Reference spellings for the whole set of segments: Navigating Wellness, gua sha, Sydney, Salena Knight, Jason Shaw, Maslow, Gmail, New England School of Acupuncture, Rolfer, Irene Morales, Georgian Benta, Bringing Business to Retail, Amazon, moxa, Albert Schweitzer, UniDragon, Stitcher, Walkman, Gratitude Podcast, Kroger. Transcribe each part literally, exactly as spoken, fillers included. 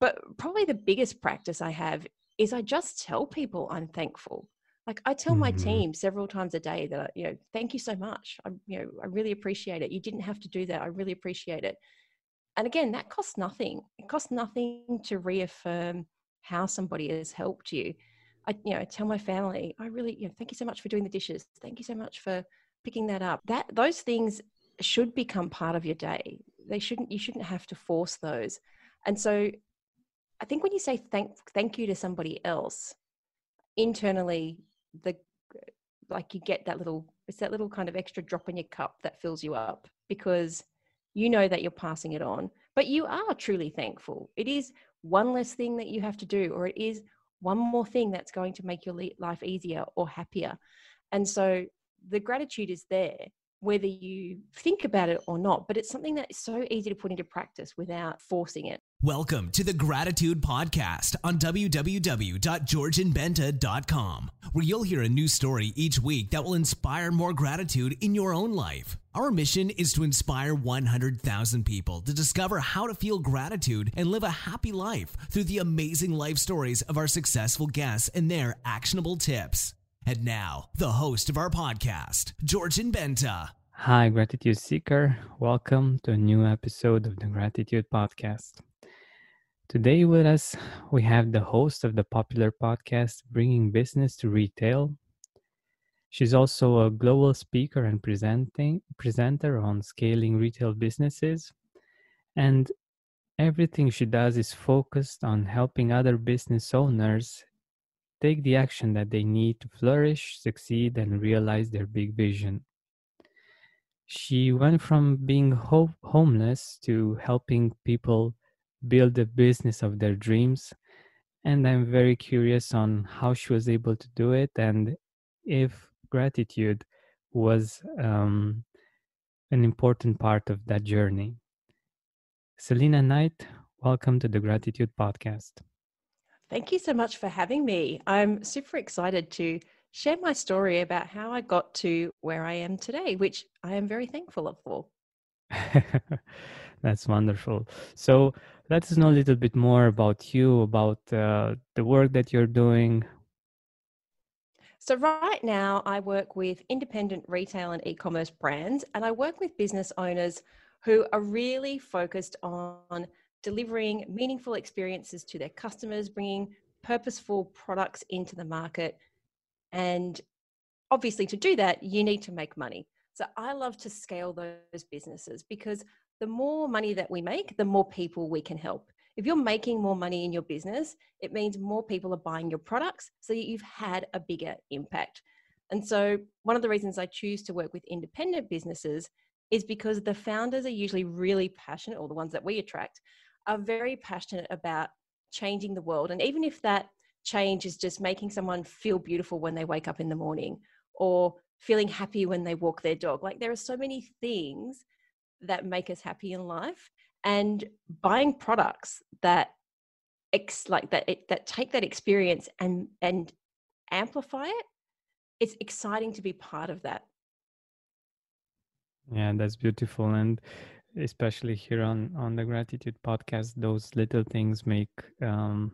But probably the biggest practice I have is I just tell people I'm thankful. Like I tell my team several times a day that, you know, thank you so much. I, you know, I really appreciate it. You didn't have to do that. I really appreciate it. And again, that costs nothing. It costs nothing to reaffirm how somebody has helped you. I, you know, I tell my family, I really, you know, thank you so much for doing the dishes. Thank you so much for picking that up. That those things should become part of your day. They shouldn't, you shouldn't have to force those. And so I think when you say thank, thank you to somebody else, internally, the like you get that little it's that little kind of extra drop in your cup that fills you up, because you know that you're passing it on, but you are truly thankful. It is one less thing that you have to do, or it is one more thing that's going to make your life easier or happier. And so the gratitude is there whether you think about it or not, but it's something that is so easy to put into practice without forcing it. Welcome to the Gratitude Podcast on w w w dot georgian benta dot com, where you'll hear a new story each week that will inspire more gratitude in your own life. Our mission is to inspire one hundred thousand people to discover how to feel gratitude and live a happy life through the amazing life stories of our successful guests and their actionable tips. And now, the host of our podcast, Georgian Benta. Hi, Gratitude Seeker. Welcome to a new episode of the Gratitude Podcast. Today with us, we have the host of the popular podcast, Bringing Business to Retail. She's also a global speaker and presenting presenter on scaling retail businesses. And everything she does is focused on helping other business owners take the action that they need to flourish, succeed, and realize their big vision. She went from being ho- homeless to helping people build the business of their dreams, and I'm very curious on how she was able to do it and if gratitude was um, an important part of that journey. Salena Knight, welcome to the Gratitude Podcast. Thank you so much for having me. I'm super excited to share my story about how I got to where I am today, which I am very thankful for. That's wonderful. So let us know a little bit more about you, about uh, the work that you're doing. So right now I work with independent retail and e-commerce brands, and I work with business owners who are really focused on delivering meaningful experiences to their customers, bringing purposeful products into the market. And obviously to do that, you need to make money. So I love to scale those businesses, because the more money that we make, the more people we can help. If you're making more money in your business, it means more people are buying your products, so you've had a bigger impact. And so one of the reasons I choose to work with independent businesses is because the founders are usually really passionate, or the ones that we attract are very passionate about changing the world. And even if that change is just making someone feel beautiful when they wake up in the morning, or feeling happy when they walk their dog, like there are so many things that make us happy in life, and buying products that ex like that it, that take that experience and and amplify it. It's exciting to be part of that. Yeah, that's beautiful, and especially here on on the Gratitude Podcast, those little things make um,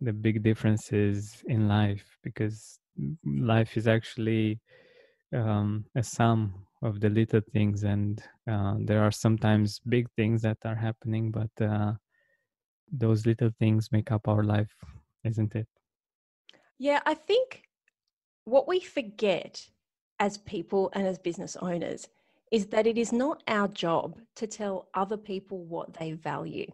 the big differences in life, because life is actually um, a sum of the little things, and uh, there are sometimes big things that are happening, but uh, those little things make up our life, isn't it? Yeah, I think what we forget as people and as business owners is that it is not our job to tell other people what they value.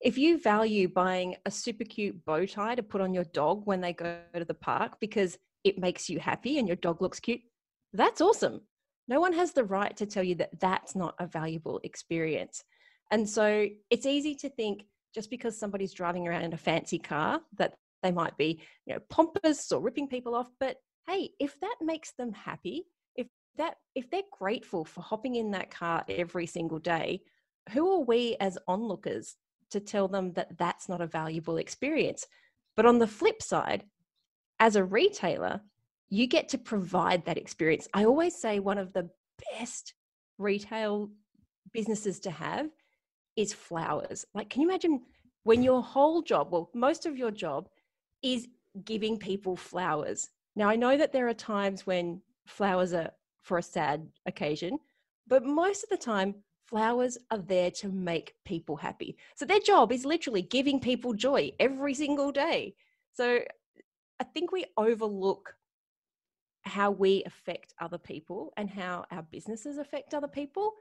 If you value buying a super cute bow tie to put on your dog when they go to the park because it makes you happy and your dog looks cute, that's awesome. No one has the right to tell you that that's not a valuable experience. And so it's easy to think just because somebody's driving around in a fancy car that they might be, you know, pompous or ripping people off. But hey, if that makes them happy, if that if they're grateful for hopping in that car every single day, who are we as onlookers to tell them that that's not a valuable experience? But on the flip side, as a retailer, you get to provide that experience. I always say one of the best retail businesses to have is flowers. Like, can you imagine when your whole job, well, most of your job is giving people flowers. Now, I know that there are times when flowers are for a sad occasion, but most of the time, flowers are there to make people happy. So their job is literally giving people joy every single day. So I think we overlook how we affect other people and how our businesses affect other people.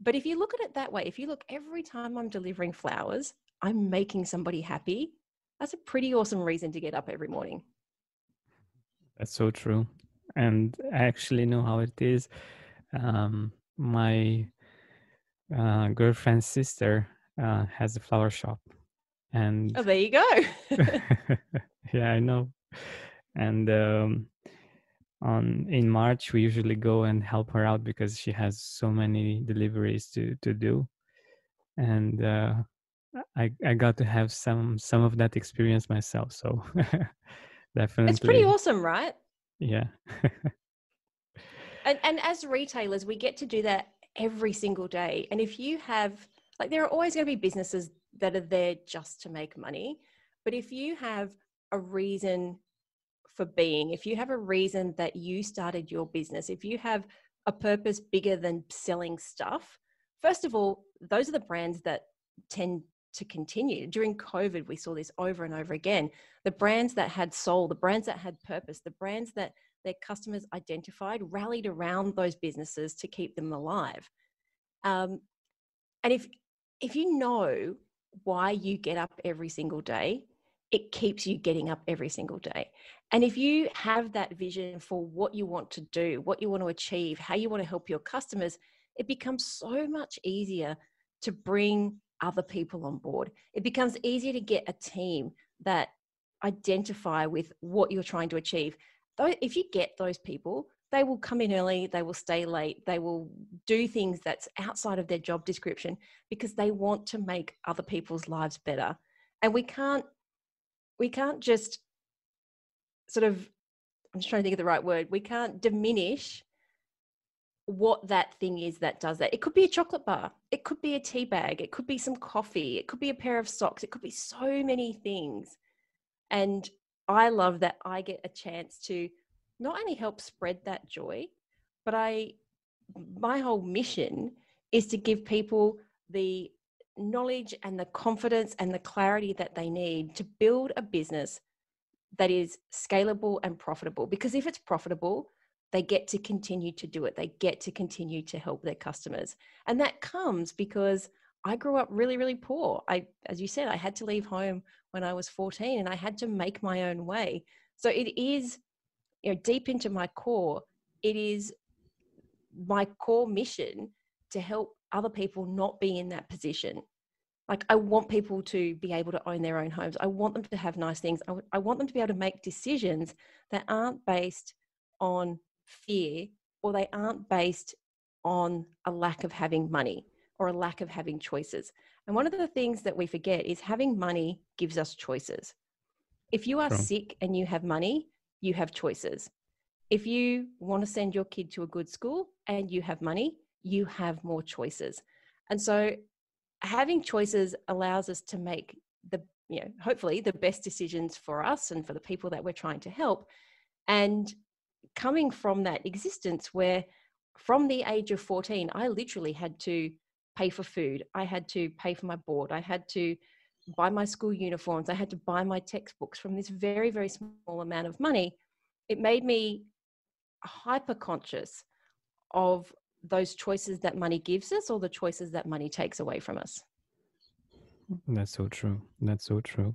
But if you look at it that way, if you look, every time I'm delivering flowers, I'm making somebody happy. That's a pretty awesome reason to get up every morning. That's so true. And I actually know how it is. Um, my uh, girlfriend's sister uh, has a flower shop. And oh, there you go. Yeah, I know. And um, on in March, we usually go and help her out because she has so many deliveries to, to do. And uh, I, I got to have some, some of that experience myself. So definitely. It's pretty awesome, right? Yeah. and and as retailers, we get to do that every single day. And if you have, like, there are always going to be businesses that are there just to make money. But if you have a reason for being, if you have a reason that you started your business, if you have a purpose bigger than selling stuff, first of all, those are the brands that tend to continue. During COVID, we saw this over and over again. The brands that had soul, the brands that had purpose, the brands that their customers identified, rallied around those businesses to keep them alive. Um, and if if you know why you get up every single day, it keeps you getting up every single day. And if you have that vision for what you want to do, what you want to achieve, how you want to help your customers, it becomes so much easier to bring other people on board. It becomes easier to get a team that identify with what you're trying to achieve. If you get those people, they will come in early, they will stay late, they will do things that's outside of their job description because they want to make other people's lives better. And we can't, we can't just sort of, I'm just trying to think of the right word, we can't diminish what that thing is that does that. It could be a chocolate bar, it could be a tea bag, it could be some coffee, it could be a pair of socks, it could be so many things. And I love that I get a chance to not only help spread that joy, but I, my whole mission is to give people the knowledge and the confidence and the clarity that they need to build a business that is scalable and profitable. Because if it's profitable, they get to continue to do it. They get to continue to help their customers. And that comes because I grew up really, really poor. I, as you said, I had to leave home when I was fourteen and I had to make my own way. So it is, you know, deep into my core, it is my core mission to help other people not be in that position. Like, I want people to be able to own their own homes. I want them to have nice things. I, I want them to be able to make decisions that aren't based on fear, or they aren't based on a lack of having money or a lack of having choices. And one of the things that we forget is having money gives us choices. If you are sick and you have money, you have choices. If you want to send your kid to a good school and you have money, you have more choices. And so having choices allows us to make the, you know, hopefully the best decisions for us and for the people that we're trying to help. And coming from that existence where from the age of fourteen, I literally had to pay for food. I had to pay for my board. I had to buy my school uniforms. I had to buy my textbooks from this very, very small amount of money. It made me hyper conscious of those choices that money gives us or the choices that money takes away from us. That's so true. That's so true.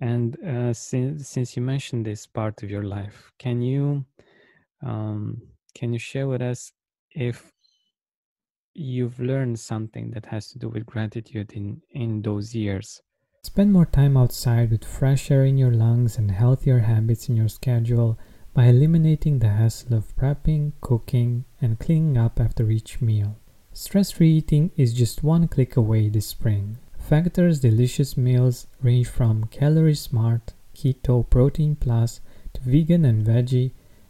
And uh, since, since you mentioned this part of your life, can you Um, can you share with us if you've learned something that has to do with gratitude in, in those years? Spend more time outside with fresh air in your lungs and healthier habits in your schedule by eliminating the hassle of prepping, cooking, and cleaning up after each meal. Stress-free eating is just one click away this spring. Factor's delicious meals range from calorie smart, keto, protein plus, to vegan and veggie,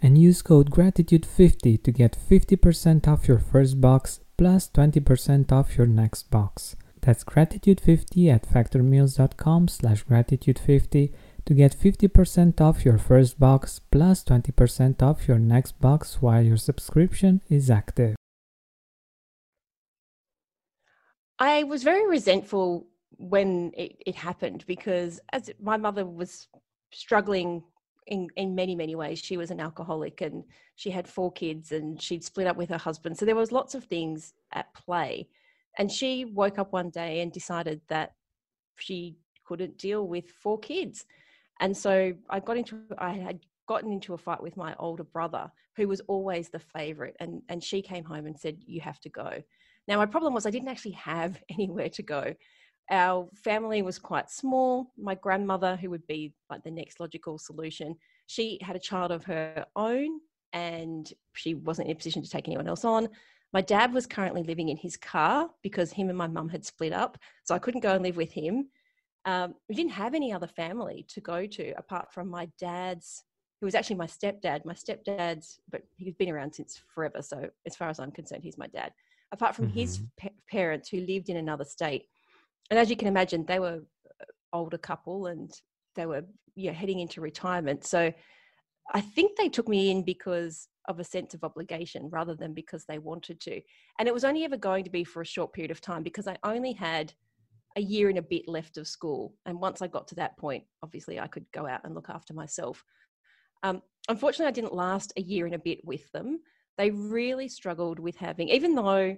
and use code gratitude fifty to get fifty percent off your first box plus twenty percent off your next box. That's gratitude fifty at factor meals dot com slash gratitude fifty to get fifty percent off your first box plus twenty percent off your next box while your subscription is active. I was very resentful when it, it happened because as my mother was struggling in, in many, many ways. She was an alcoholic and she had four kids and she'd split up with her husband. So there was lots of things at play. And she woke up one day and decided that she couldn't deal with four kids. And so I got into, I had gotten into a fight with my older brother who was always the favorite. And, and she came home and said, you have to go. Now, my problem was I didn't actually have anywhere to go. Our family was quite small. My grandmother, who would be like the next logical solution, she had a child of her own and she wasn't in a position to take anyone else on. My dad was currently living in his car because him and my mum had split up. So I couldn't go and live with him. Um, we didn't have any other family to go to apart from my dad's, who was actually my stepdad, my stepdad's, but he's been around since forever. So as far as I'm concerned, he's my dad. Apart from mm-hmm. his pa- parents who lived in another state. And as you can imagine, they were an older couple and they were yeah, heading into retirement. So I think they took me in because of a sense of obligation rather than because they wanted to. And it was only ever going to be for a short period of time because I only had a year and a bit left of school. And once I got to that point, obviously I could go out and look after myself. Um, unfortunately, I didn't last a year and a bit with them. They really struggled with having, even though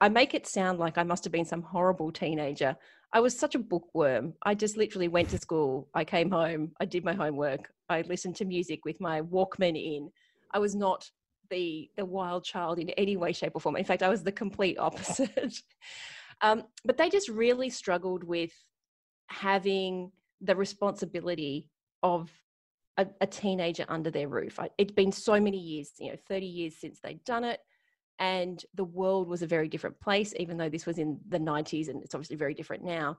I make it sound like I must have been some horrible teenager. I was such a bookworm. I just literally went to school. I came home. I did my homework. I listened to music with my Walkman in. I was not the the wild child in any way, shape or form. In fact, I was the complete opposite. um, but they just really struggled with having the responsibility of A, a teenager under their roof. I, it'd been so many years, you know, thirty years since they'd done it. And the world was a very different place, even though this was in the nineties and it's obviously very different now,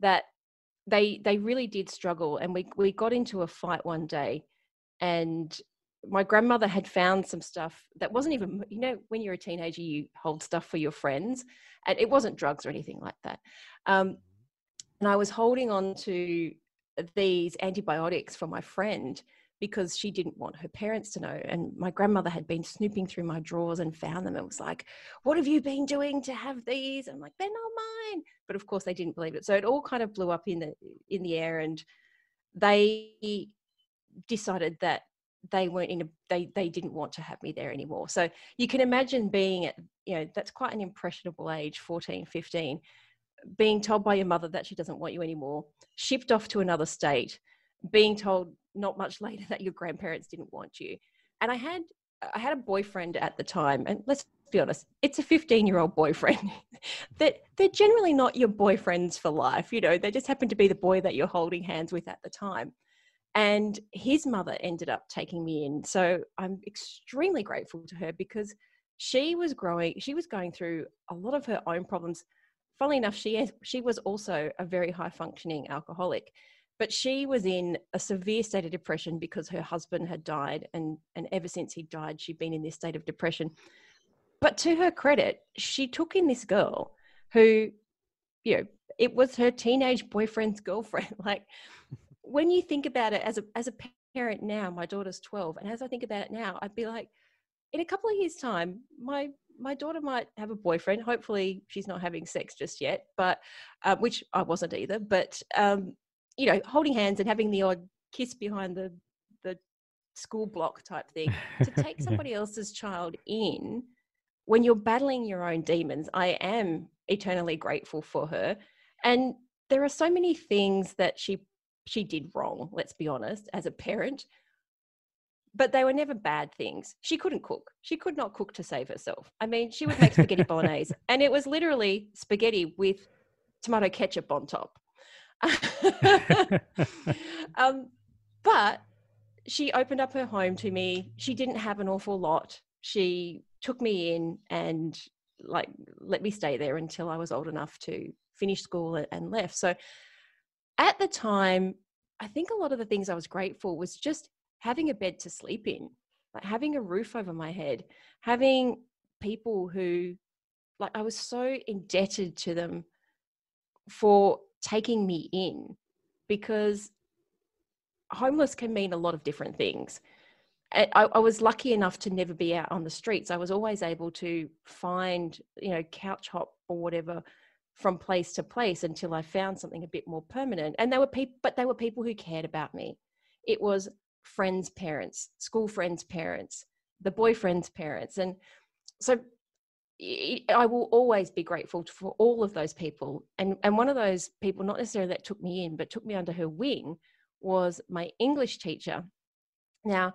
that they they really did struggle. And we we got into a fight one day and my grandmother had found some stuff that wasn't even, you know, when you're a teenager, you hold stuff for your friends and it wasn't drugs or anything like that. Um, and I was holding on to these antibiotics for my friend because she didn't want her parents to know. And my grandmother had been snooping through my drawers and found them. It was like, what have you been doing to have these? I'm like, they're not mine. But of course they didn't believe it. So it all kind of blew up in the, in the air and they decided that they weren't in a, they, they didn't want to have me there anymore. So you can imagine being at, you know, that's quite an impressionable age, fourteen, fifteen, being told by your mother that she doesn't want you anymore, shipped off to another state, being told not much later that your grandparents didn't want you. And I had I had a boyfriend at the time, and let's be honest, it's a fifteen-year-old boyfriend. that they're generally not your boyfriends for life, you know, they just happen to be the boy that you're holding hands with at the time. And his mother ended up taking me in. So I'm extremely grateful to her because she was growing, she was going through a lot of her own problems. Funnily enough, she she was also a very high-functioning alcoholic, but she was in a severe state of depression because her husband had died, and, and ever since he died, she'd been in this state of depression. But to her credit, she took in this girl who, you know, it was her teenage boyfriend's girlfriend. Like, when you think about it as a as a parent now, my daughter's twelve, and as I think about it now, I'd be like, in a couple of years' time, my my daughter might have a boyfriend. Hopefully she's not having sex just yet, but uh, which I wasn't either, but um, you know, holding hands and having the odd kiss behind the, the school block type thing to take somebody yeah. else's child in when you're battling your own demons. I am eternally grateful for her. And there are so many things that she, she did wrong, let's be honest, as a parent, but they were never bad things. She couldn't cook. She could not cook to save herself. I mean, she would make spaghetti bolognese and it was literally spaghetti with tomato ketchup on top. um, but she opened up her home to me. She didn't have an awful lot. She took me in and like let me stay there until I was old enough to finish school and left. So at the time, I think a lot of the things I was grateful was just having a bed to sleep in, like having a roof over my head, having people who, like, I was so indebted to them for taking me in, because homeless can mean a lot of different things. I, I was lucky enough to never be out on the streets. I was always able to find, you know, couch hop or whatever from place to place until I found something a bit more permanent. And they were people, but they were people who cared about me. It was friends' parents, school friends' parents, the boyfriend's parents. And so I will always be grateful for all of those people. And, and one of those people, not necessarily that took me in, but took me under her wing, was my English teacher. Now,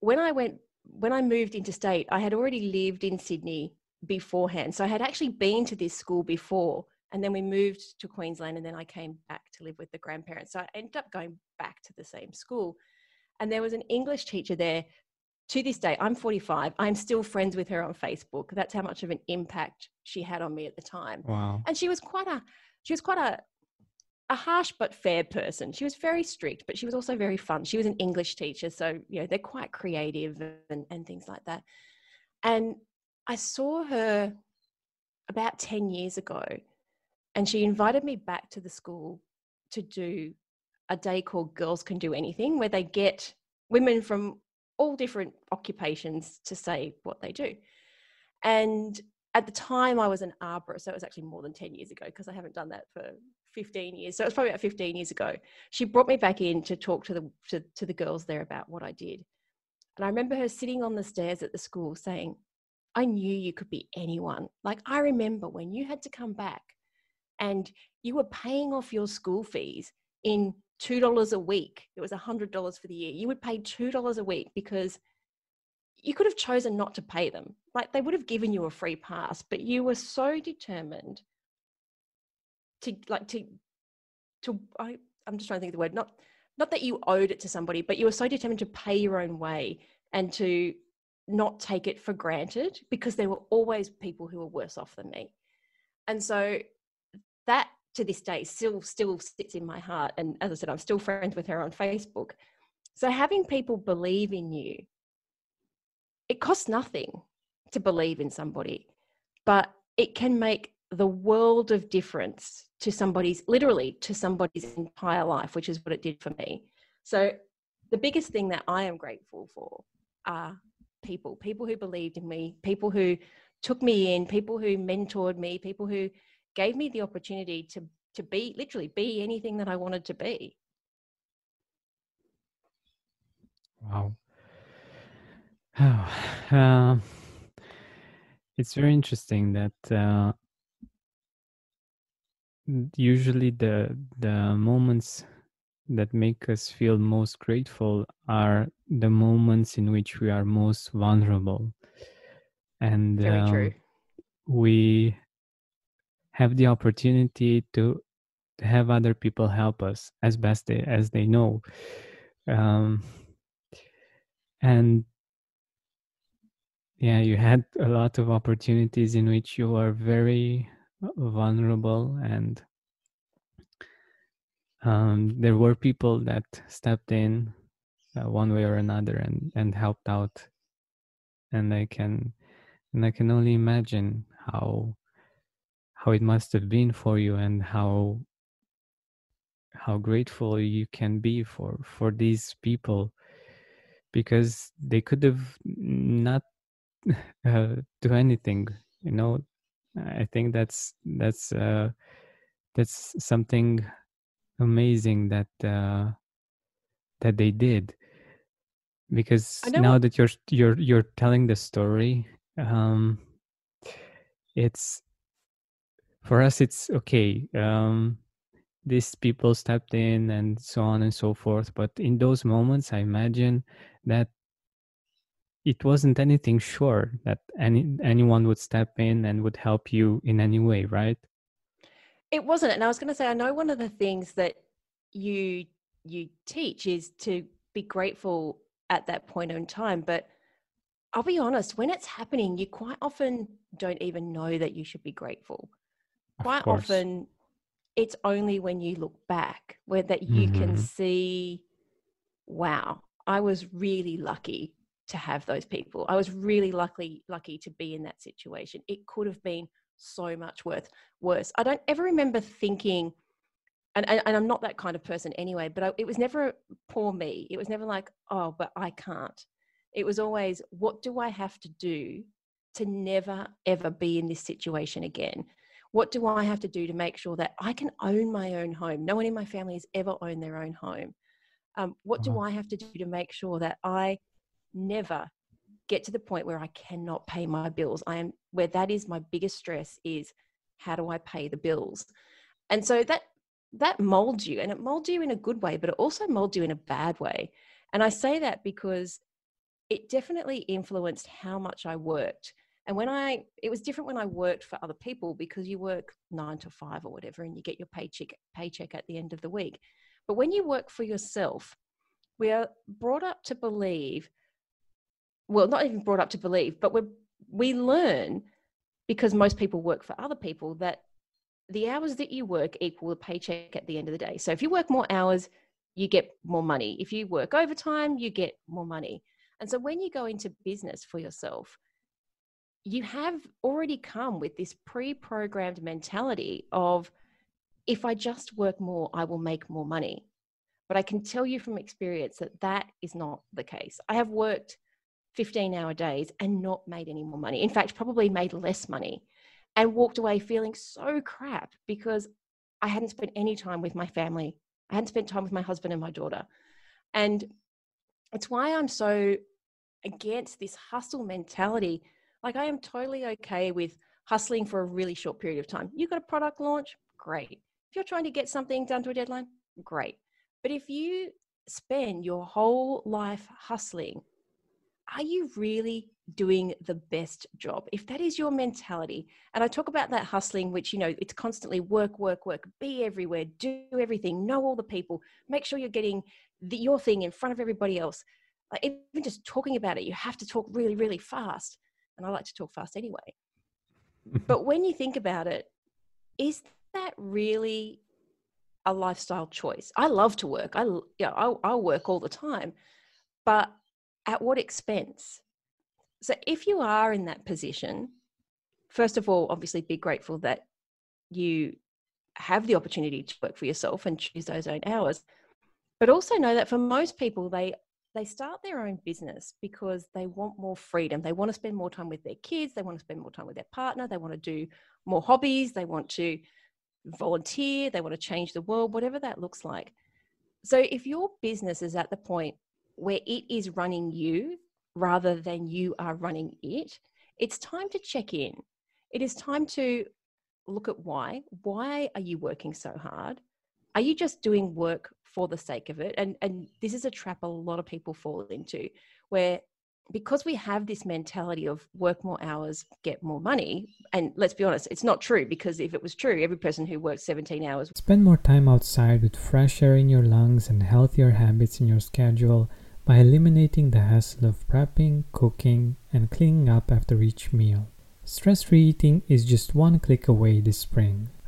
when I went, when I moved interstate, I had already lived in Sydney beforehand. So I had actually been to this school before, and then we moved to Queensland, and then I came back to live with the grandparents. So I ended up going back to the same school. And there was an English teacher there. To this day, I'm forty-five. I'm still friends with her on Facebook. That's how much of an impact she had on me at the time. Wow. And she was quite a, she was quite a, a harsh but fair person. She was very strict, but she was also very fun. She was an English teacher, so you know they're quite creative and, and things like that. And I saw her about ten years ago, and she invited me back to the school to do a day called Girls Can Do Anything, where they get women from all different occupations to say what they do. And at the time I was an arborist, so it was actually more than ten years ago, because I haven't done that for fifteen years. So it was probably about fifteen years ago. She brought me back in to talk to the, to, to the girls there about what I did. And I remember her sitting on the stairs at the school saying, I knew you could be anyone. Like, I remember when you had to come back and you were paying off your school fees in two dollars a week. It was one hundred dollars for the year. You would pay two dollars a week because you could have chosen not to pay them. Like, they would have given you a free pass, but you were so determined to, like, to, to, I, I'm just trying to think of the word, not, not that you owed it to somebody, but you were so determined to pay your own way and to not take it for granted, because there were always people who were worse off than me. And so that, to this day, still still sits in my heart. And as I said, I'm still friends with her on Facebook. So having people believe in you, it costs nothing to believe in somebody, but it can make the world of difference to somebody's, literally to somebody's entire life, which is what it did for me. So the biggest thing that I am grateful for are people, people who believed in me, people who took me in, people who mentored me, people who gave me the opportunity to, to be, literally be anything that I wanted to be. Wow. Oh, uh, it's very interesting that uh, usually the, the moments that make us feel most grateful are the moments in which we are most vulnerable. And very um, true. we... have the opportunity to have other people help us as best they, as they know. Um, and yeah, you had a lot of opportunities in which you are very vulnerable, and um, there were people that stepped in uh, one way or another and, and helped out. And I can, and I can only imagine how how it must have been for you, and how how grateful you can be for for these people, because they could have not uh, do anything. You know, I think that's that's uh, that's something amazing that uh, that they did. Because now that you're you're you're telling the story, um, it's. For us, it's okay. Um, these people stepped in and so on and so forth. But in those moments, I imagine that it wasn't anything sure that any anyone would step in and would help you in any way, right? It wasn't. And I was going to say, I know one of the things that you you teach is to be grateful at that point in time. But I'll be honest, when it's happening, you quite often don't even know that you should be grateful. Quite often, it's only when you look back where that you mm-hmm. can see, wow, I was really lucky to have those people. I was really lucky, lucky to be in that situation. It could have been so much worse. I don't ever remember thinking, and, and, and I'm not that kind of person anyway, but I, it was never poor me. It was never like, oh, but I can't. It was always, what do I have to do to never, ever be in this situation again? What do I have to do to make sure that I can own my own home? No one in my family has ever owned their own home. Um, what do I have to do to make sure that I never get to the point where I cannot pay my bills? I am where that is my biggest stress is, how do I pay the bills? And so that that molds you, and it molds you in a good way, but it also molds you in a bad way. And I say that because it definitely influenced how much I worked. And when I, it was different when I worked for other people, because you work nine to five or whatever, and you get your paycheck paycheck at the end of the week. But when you work for yourself, we are brought up to believe, well, not even brought up to believe, but we we learn, because most people work for other people, that the hours that you work equal the paycheck at the end of the day. So if you work more hours, you get more money. If you work overtime, you get more money. And so when you go into business for yourself, you have already come with this pre-programmed mentality of, if I just work more, I will make more money. But I can tell you from experience that that is not the case. I have worked fifteen hour days and not made any more money. In fact, probably made less money, and walked away feeling so crap because I hadn't spent any time with my family. I hadn't spent time with my husband and my daughter. And it's why I'm so against this hustle mentality. Like, I am totally okay with hustling for a really short period of time. You've got a product launch, great. If you're trying to get something done to a deadline, great. But if you spend your whole life hustling, are you really doing the best job? If that is your mentality, and I talk about that hustling, which, you know, it's constantly work, work, work, be everywhere, do everything, know all the people, make sure you're getting the, your thing in front of everybody else. Like, even just talking about it, you have to talk really, really fast. And I like to talk fast anyway. But when you think about it, is that really a lifestyle choice? I love to work. I, you know, I'll, I'll work all the time, but at what expense? So if you are in that position, first of all, obviously be grateful that you have the opportunity to work for yourself and choose those own hours. But also know that for most people, they They start their own business because they want more freedom. They want to spend more time with their kids. They want to spend more time with their partner. They want to do more hobbies. They want to volunteer. They want to change the world, whatever that looks like. So if your business is at the point where it is running you rather than you are running it, it's time to check in. It is time to look at why. Why are you working so hard? Are you just doing work for the sake of it? And, and this is a trap a lot of people fall into, where because we have this mentality of work more hours, get more money. And let's be honest, it's not true, because if it was true, every person who works seventeen hours. Spend more time outside with fresh air in your lungs and healthier habits in your schedule by eliminating the hassle of prepping, cooking, and cleaning up after each meal. Stress-free eating is just one click away this spring.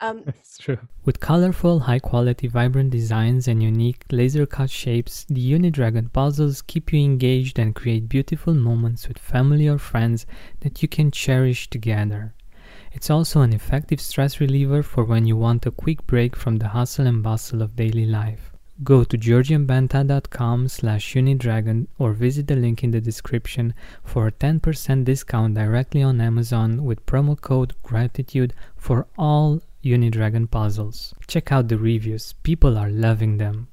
Um, That's true. With colorful, high-quality, vibrant designs and unique laser-cut shapes, the UniDragon puzzles keep you engaged and create beautiful moments with family or friends that you can cherish together. It's also an effective stress reliever for when you want a quick break from the hustle and bustle of daily life. Go to georgian benta dot com slash unidragon or visit the link in the description for a ten percent discount directly on Amazon with promo code GRATITUDE for all UniDragon puzzles. Check out the reviews. People are loving them.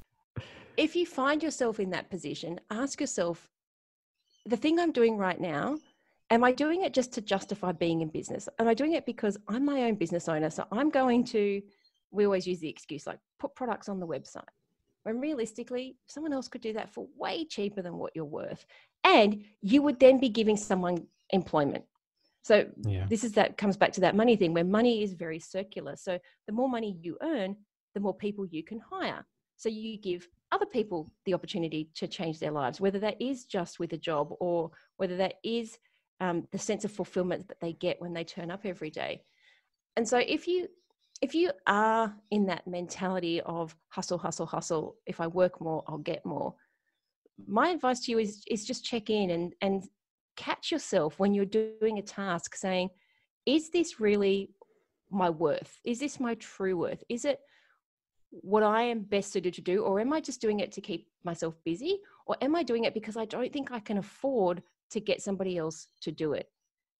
If you find yourself in that position, ask yourself, the thing I'm doing right now, am I doing it just to justify being in business? Am I doing it because I'm my own business owner? So I'm going to, we always use the excuse like put products on the website. When realistically, someone else could do that for way cheaper than what you're worth. And you would then be giving someone employment. So yeah. this is that comes back to that money thing where money is very circular. So the more money you earn, the more people you can hire. So you give other people the opportunity to change their lives, whether that is just with a job or whether that is um, the sense of fulfillment that they get when they turn up every day. And so if you If you are in that mentality of hustle, hustle, hustle, if I work more, I'll get more. My advice to you is, is just check in and, and catch yourself when you're doing a task saying, is this really my worth? Is this my true worth? Is it what I am best suited to do? Or am I just doing it to keep myself busy? Or am I doing it because I don't think I can afford to get somebody else to do it?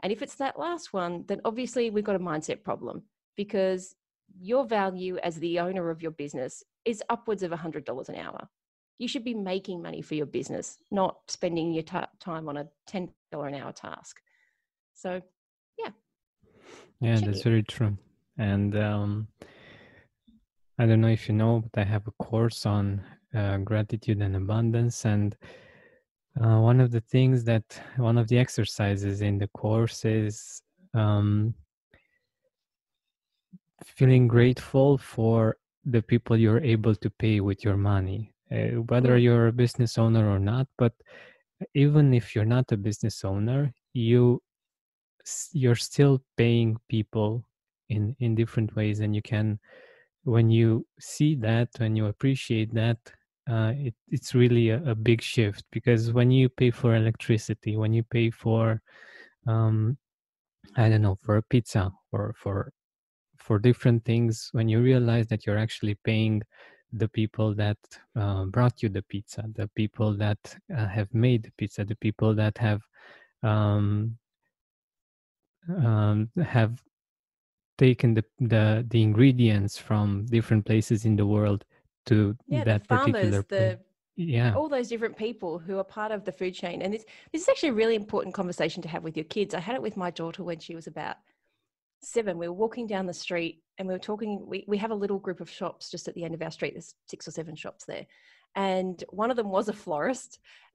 And if it's that last one, then obviously we've got a mindset problem because your value as the owner of your business is upwards of one hundred dollars an hour. You should be making money for your business, not spending your t- time on a ten dollars an hour task. So, yeah. Yeah, check that's it. Very true. And um, I don't know if you know, but I have a course on uh, gratitude and abundance. And uh, one of the things that, one of the exercises in the course is um, feeling grateful for the people you're able to pay with your money, uh, whether you're a business owner or not. But even if you're not a business owner, you you're still paying people in in different ways, and you can, when you see that, when you appreciate that, uh, it it's really a, a big shift. Because when you pay for electricity, when you pay for um, I don't know, for a pizza or for for different things, when you realize that you're actually paying the people that uh, brought you the pizza, the people that uh, have made the pizza, the people that have um, um, have taken the, the the ingredients from different places in the world to yeah, that the farmers, particular the, yeah all those different people who are part of the food chain. And this this is actually a really important conversation to have with your kids. I had it with my daughter when she was about seven. We were walking down the street and we were talking, we, we have a little group of shops just at the end of our street. There's six or seven shops there. And one of them was a florist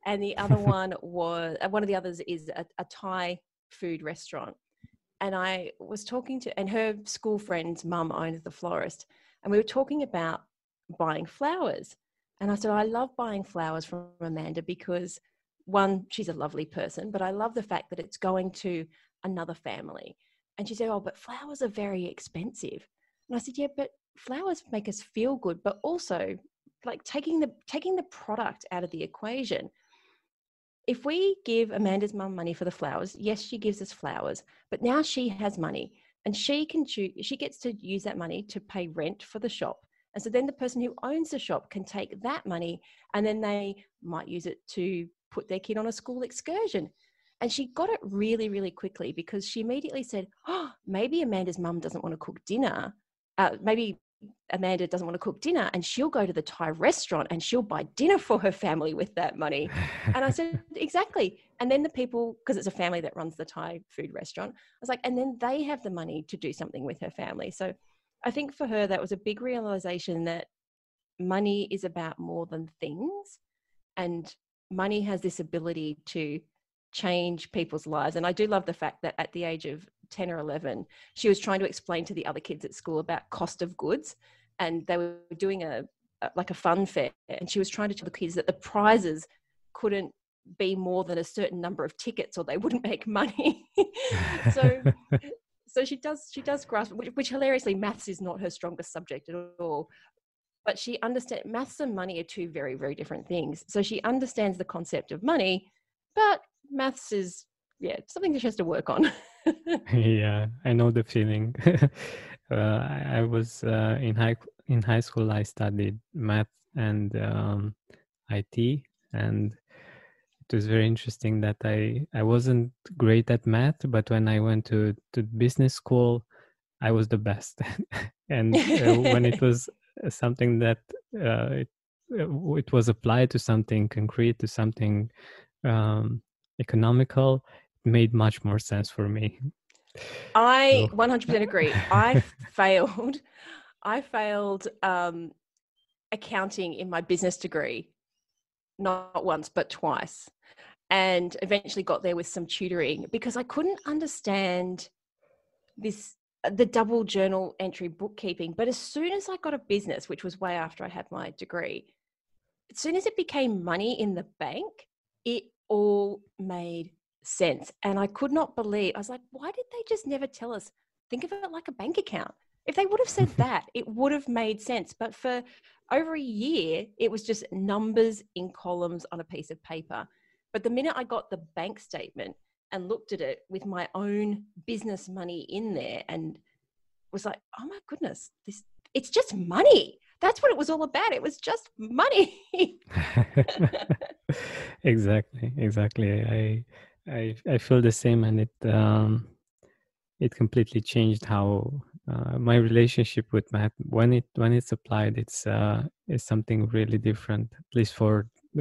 and the other one was, one of the others is a, a Thai food restaurant. And I was talking to, and her school friend's mum owned the florist. And we were talking about buying flowers. And I said, I love buying flowers from Amanda because one, she's a lovely person, but I love the fact that it's going to another family. And she said, oh, but flowers are very expensive. And I said, yeah, but flowers make us feel good, but also like taking the taking the product out of the equation. If we give Amanda's mum money for the flowers, yes, she gives us flowers, but now she has money and she can choose, she gets to use that money to pay rent for the shop. And so then the person who owns the shop can take that money and then they might use it to put their kid on a school excursion. And she got it really, really quickly because she immediately said, oh, maybe Amanda's mum doesn't want to cook dinner. Uh, maybe Amanda doesn't want to cook dinner and she'll go to the Thai restaurant and she'll buy dinner for her family with that money. And I said, exactly. And then the people, because it's a family that runs the Thai food restaurant, I was like, and then they have the money to do something with her family. So I think for her, that was a big realization that money is about more than things. And money has this ability to change people's lives. And I do love the fact that at the age of ten or eleven, she was trying to explain to the other kids at school about cost of goods. And they were doing a, a like a fun fair. And she was trying to tell the kids that the prizes couldn't be more than a certain number of tickets or they wouldn't make money. So so she does she does grasp, which, which hilariously, maths is not her strongest subject at all. But she understands maths and money are two very, very different things. So she understands the concept of money, but maths is, yeah, something that she has to work on. Yeah, I know the feeling. uh, I, I was uh, in high in high school. I studied math and um, I T, and it was very interesting that I, I wasn't great at math, but when I went to, to business school, I was the best. And uh, when it was something that uh, it, it was applied to something concrete, to something um, economical, it made much more sense for me. I so. one hundred percent agree. I failed. I failed um, accounting in my business degree. Not once, but twice, and eventually got there with some tutoring because I couldn't understand this, the double journal entry bookkeeping. But as soon as I got a business, which was way after I had my degree, as soon as it became money in the bank, it all made sense. And I could not believe, I was like, why did they just never tell us? Think of it like a bank account. If they would have said that, it would have made sense. But for over a year, it was just numbers in columns on a piece of paper. But the minute I got the bank statement and looked at it with my own business money in there and was like, oh my goodness, this, it's just money. That's what it was all about. It was just money. Exactly. Exactly. I, I, I feel the same. And it, um, it completely changed how, Uh, my relationship with math, when it when it's applied, it's uh, is something really different, at least for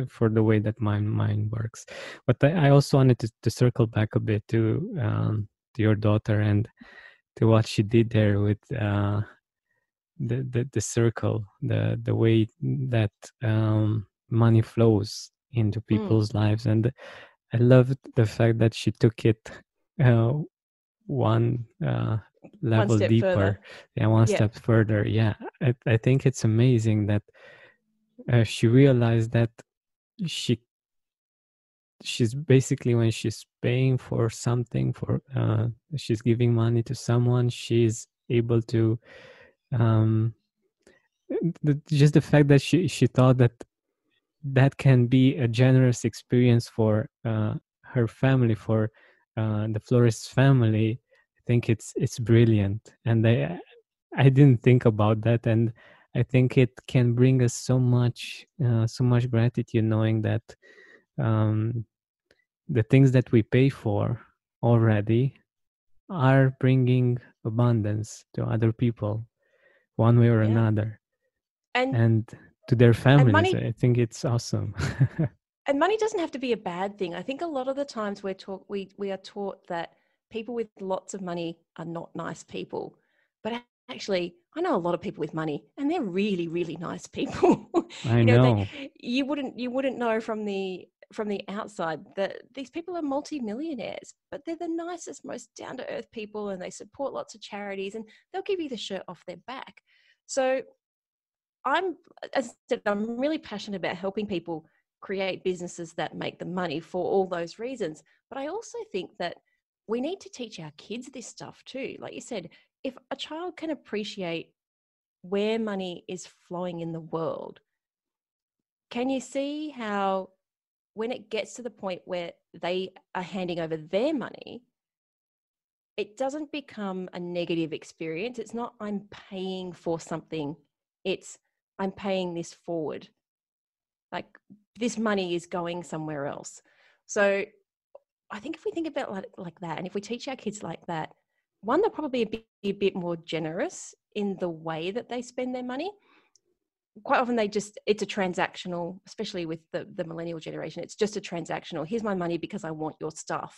for the way that my mind works. But I, I also wanted to, to circle back a bit to um, to your daughter and to what she did there with uh, the, the the circle, the the way that um, money flows into people's mm. lives, and I loved the fact that she took it uh, one. Uh, level one deeper further. yeah one yeah. step further yeah I, I think it's amazing that uh, she realized that she she's basically, when she's paying for something, for uh she's giving money to someone, she's able to um the, just the fact that she she thought that that can be a generous experience for uh her family, for uh the florist's family. Think it's it's brilliant, and I I didn't think about that, and I think it can bring us so much uh, so much gratitude, knowing that um, the things that we pay for already are bringing abundance to other people, one way or yeah. another, and and to their families. Money, I think it's awesome. And money doesn't have to be a bad thing. I think a lot of the times we're taught we we are taught that people with lots of money are not nice people. But actually, I know a lot of people with money and they're really, really nice people. I you know. know. They, you wouldn't you wouldn't know from the from the outside that these people are multi-millionaires, but they're the nicest, most down-to-earth people, and they support lots of charities and they'll give you the shirt off their back. So I'm, as I said, I'm really passionate about helping people create businesses that make them money for all those reasons. But I also think that we need to teach our kids this stuff too. Like you said, if a child can appreciate where money is flowing in the world, can you see how when it gets to the point where they are handing over their money, it doesn't become a negative experience? It's not, I'm paying for something. It's, I'm paying this forward. Like, this money is going somewhere else. So I think if we think about like, like that, and if we teach our kids like that, one, they'll probably be a bit more generous in the way that they spend their money. Quite often they just, it's a transactional, especially with the, the millennial generation, it's just a transactional, here's my money because I want your stuff.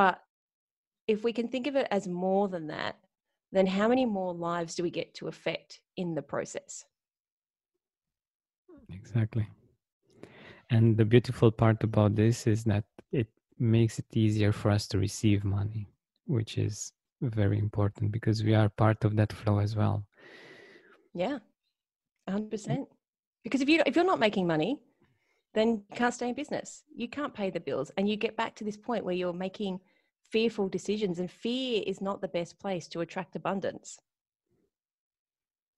But if we can think of it as more than that, then how many more lives do we get to affect in the process? Exactly. And the beautiful part about this is that it makes it easier for us to receive money, which is very important because we are part of that flow as well. Yeah, one hundred percent. Because if you if you're not making money, then you can't stay in business. You can't pay the bills, and you get back to this point where you're making fearful decisions, and fear is not the best place to attract abundance.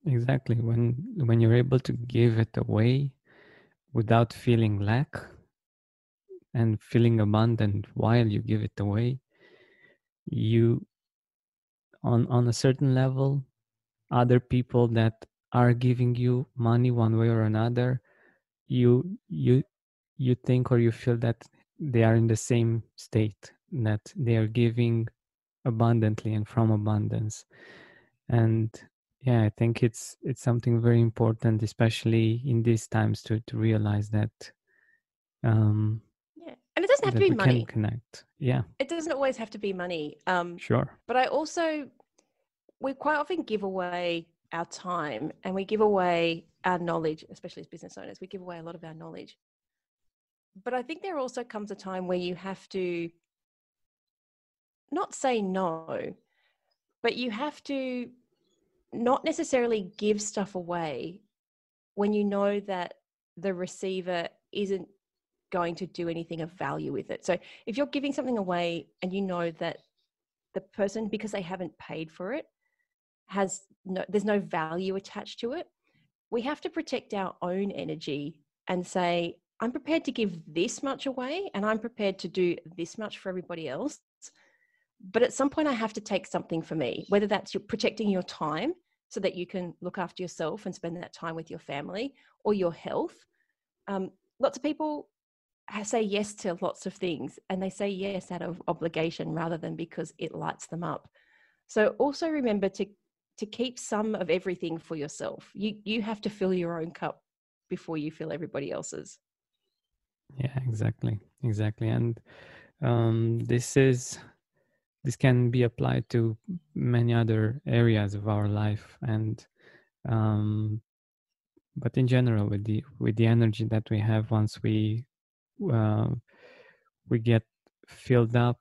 Exactly. When when you're able to give it away without feeling lack and feeling abundant while you give it away, you on on a certain level, other people that are giving you money one way or another, you you you think or you feel that they are in the same state, that they are giving abundantly and from abundance. And yeah, I think it's it's something very important, especially in these times, to to realize that. Um, yeah, and it doesn't have to be money. Can connect. Yeah, it doesn't always have to be money. Um, sure. But I also, we quite often give away our time, and we give away our knowledge, especially as business owners. We give away a lot of our knowledge. But I think there also comes a time where you have to not say no, but you have to not necessarily give stuff away when you know that the receiver isn't going to do anything of value with it. So if you're giving something away and you know that the person, because they haven't paid for it, has no, there's no value attached to it, we have to protect our own energy and say, I'm prepared to give this much away and I'm prepared to do this much for everybody else. But at some point I have to take something for me, whether that's your protecting your time so that you can look after yourself and spend that time with your family, or your health. Um, lots of people say yes to lots of things, and they say yes out of obligation rather than because it lights them up. So also remember to, to keep some of everything for yourself. You, you have to fill your own cup before you fill everybody else's. Yeah, exactly. Exactly. And um, this is... This can be applied to many other areas of our life, and um, but in general, with the with the energy that we have, once we uh, we get filled up,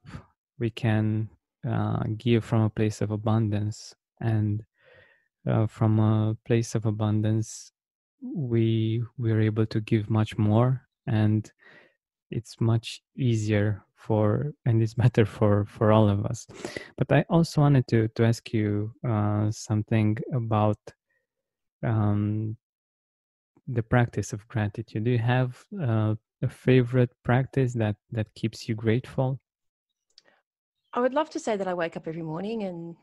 we can uh, give from a place of abundance, and uh, from a place of abundance, we we're able to give much more, and it's much easier for and it's better for for all of us. But I also wanted to to ask you uh something about um the practice of gratitude. Do you have uh, a favorite practice that that keeps you grateful? I would love to say that I wake up every morning and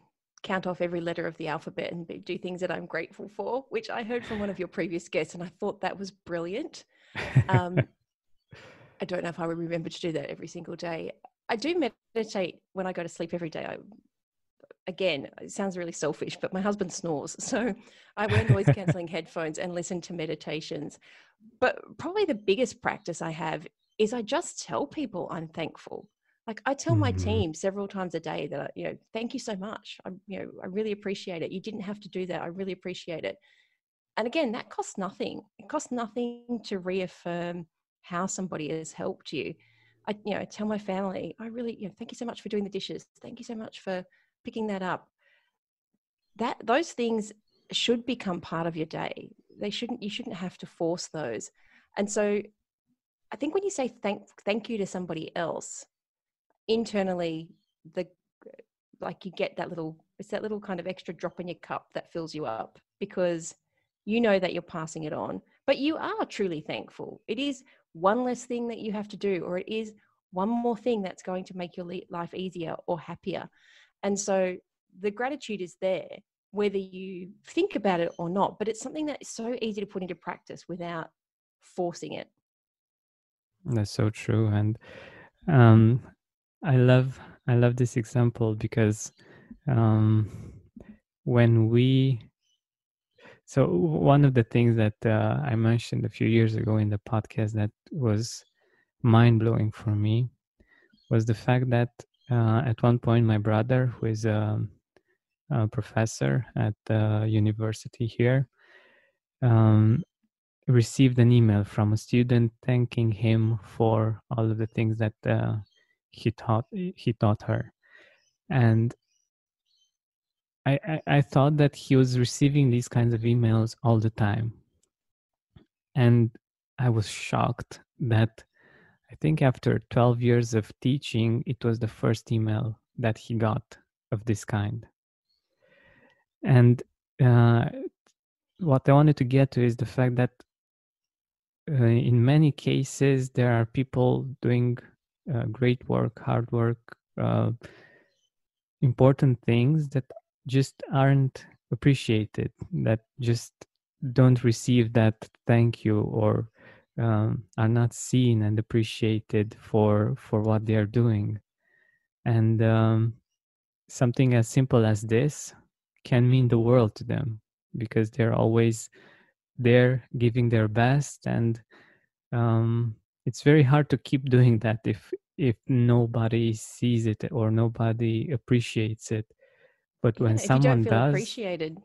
count off every letter of the alphabet and do things that I'm grateful for, which I heard from one of your previous guests, and I thought that was brilliant. um I don't know if I would remember to do that every single day. I do meditate when I go to sleep every day. I, again, it sounds really selfish, but my husband snores. So I wear noise cancelling headphones and listen to meditations. But probably the biggest practice I have is I just tell people I'm thankful. Like I tell mm-hmm. my team several times a day that, you know, thank you so much. I, you know, I really appreciate it. You didn't have to do that. I really appreciate it. And again, that costs nothing. It costs nothing to reaffirm how somebody has helped you. I, you know, I tell my family, I really, you know, thank you so much for doing the dishes. Thank you so much for picking that up. That those things should become part of your day. They shouldn't, you shouldn't have to force those. And so I think when you say thank, thank you to somebody else, internally, the, like you get that little, it's that little kind of extra drop in your cup that fills you up, because you know that you're passing it on, but you are truly thankful. It is one less thing that you have to do, or it is one more thing that's going to make your life easier or happier. And so the gratitude is there, whether you think about it or not, but it's something that is so easy to put into practice without forcing it. That's so true. And um, I love, I love this example, because um, when we So one of the things that uh, I mentioned a few years ago in the podcast that was mind-blowing for me was the fact that uh, at one point my brother, who is a, a professor at the university here, um, received an email from a student thanking him for all of the things that uh, he taught he taught her. And I, I thought that he was receiving these kinds of emails all the time. And I was shocked that I think after twelve years of teaching, it was the first email that he got of this kind. And uh, what I wanted to get to is the fact that uh, in many cases, there are people doing uh, great work, hard work, uh, important things that just aren't appreciated, that just don't receive that thank you, or um, are not seen and appreciated for for what they are doing. And um, something as simple as this can mean the world to them, because they're always there giving their best. And um, it's very hard to keep doing that if if nobody sees it or nobody appreciates it. But when yeah, if someone you don't feel does appreciated.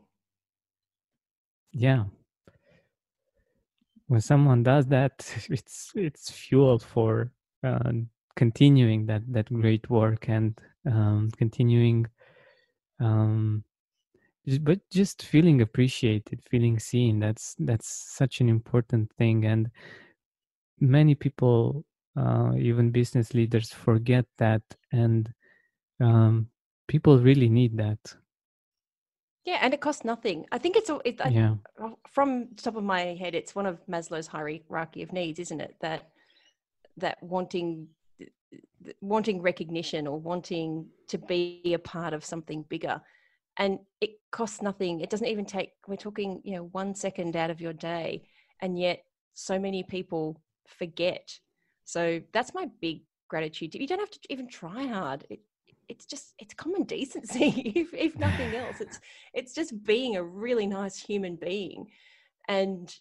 Yeah. When someone does that, it's it's fuel for uh, continuing that that great work, and um, continuing um, but just feeling appreciated, feeling seen. That's that's such an important thing. And many people, uh, even business leaders, forget that. And um, people really need that. Yeah, and it costs nothing. I think it's all, it, yeah. I, from the top of my head, it's one of Maslow's hierarchy of needs, isn't it? That that wanting wanting recognition, or wanting to be a part of something bigger. And it costs nothing. It doesn't even take, we're talking, you know, one second out of your day. And yet so many people forget. So that's my big gratitude. You don't have to even try hard. It, it's just, it's common decency. if, if nothing else, it's, it's just being a really nice human being. And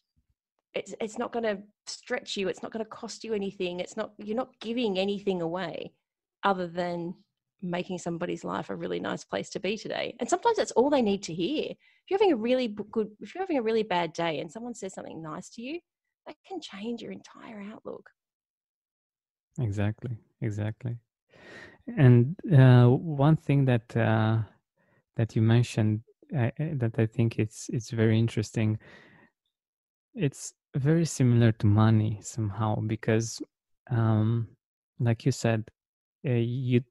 it's, it's not going to stretch you. It's not going to cost you anything. It's not, you're not giving anything away other than making somebody's life a really nice place to be today. And sometimes that's all they need to hear. If you're having a really good, if you're having a really bad day and someone says something nice to you, that can change your entire outlook. Exactly. Exactly. And uh, one thing that, uh, that you mentioned uh, that I think it's, it's very interesting. It's very similar to money somehow, because um, like you said, uh, you,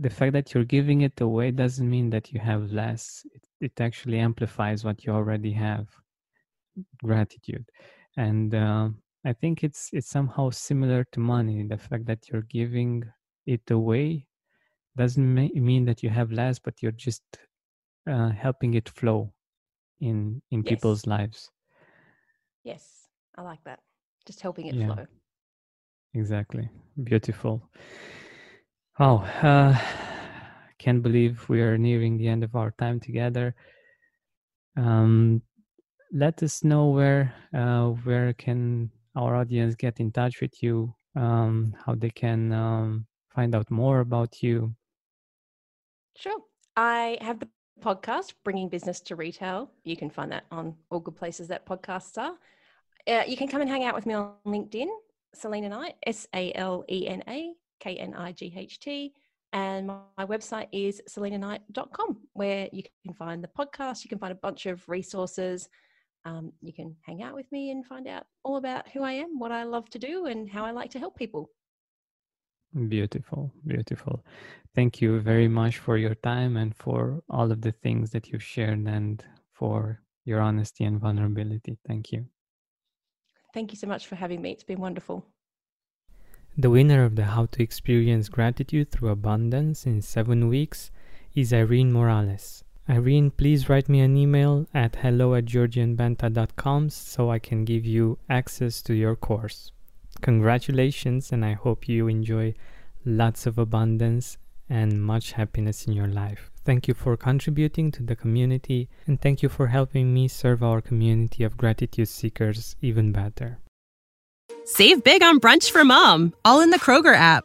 the fact that you're giving it away doesn't mean that you have less. It, it actually amplifies what you already have, gratitude. And uh, I think it's it's somehow similar to money. The fact that you're giving it away doesn't ma- mean that you have less, but you're just uh, helping it flow in in yes. people's lives. Yes, I like that. Just helping it yeah. flow. Exactly. Beautiful. Oh, uh, can't believe we are nearing the end of our time together. Um, let us know where uh, where can our audience get in touch with you, um, how they can um, find out more about you. Sure. I have the podcast, Bringing Business to Retail. You can find that on all good places that podcasts are. Uh, you can come and hang out with me on LinkedIn, Salena Knight, S A L E N A K N I G H T, and my website is salena knight dot com, where you can find the podcast, you can find a bunch of resources, um, you can hang out with me and find out all about who I am, what I love to do, and how I like to help people. Beautiful, beautiful. Thank you very much for your time and for all of the things that you've shared, and for your honesty and vulnerability. Thank you. Thank you so much for having me. It's been wonderful. The winner of the How to Experience Gratitude Through Abundance in seven weeks is Irene Morales. Irene, please write me an email at hello at georgian benta dot com so I can give you access to your course. Congratulations, and I hope you enjoy lots of abundance and much happiness in your life. Thank you for contributing to the community, and thank you for helping me serve our community of gratitude seekers even better. Save big on brunch for mom, all in the Kroger app.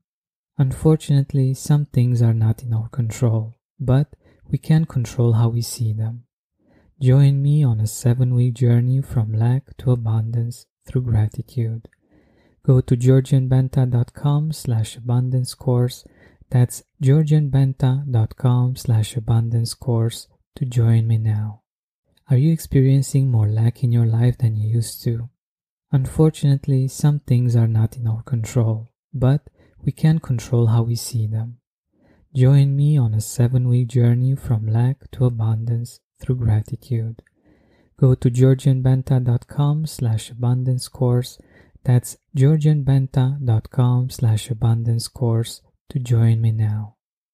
Unfortunately, some things are not in our control, but we can control how we see them. Join me on a seven-week journey from lack to abundance through gratitude. Go to georgianbenta.com slash abundance course. That's georgianbenta.com slash abundance course to join me now. Are you experiencing more lack in your life than you used to? Unfortunately, some things are not in our control, but we can control how we see them. Join me on a seven-week journey from lack to abundance through gratitude. Go to georgianbenta.com slash abundance course. That's georgianbenta.com slash abundance course to join me now.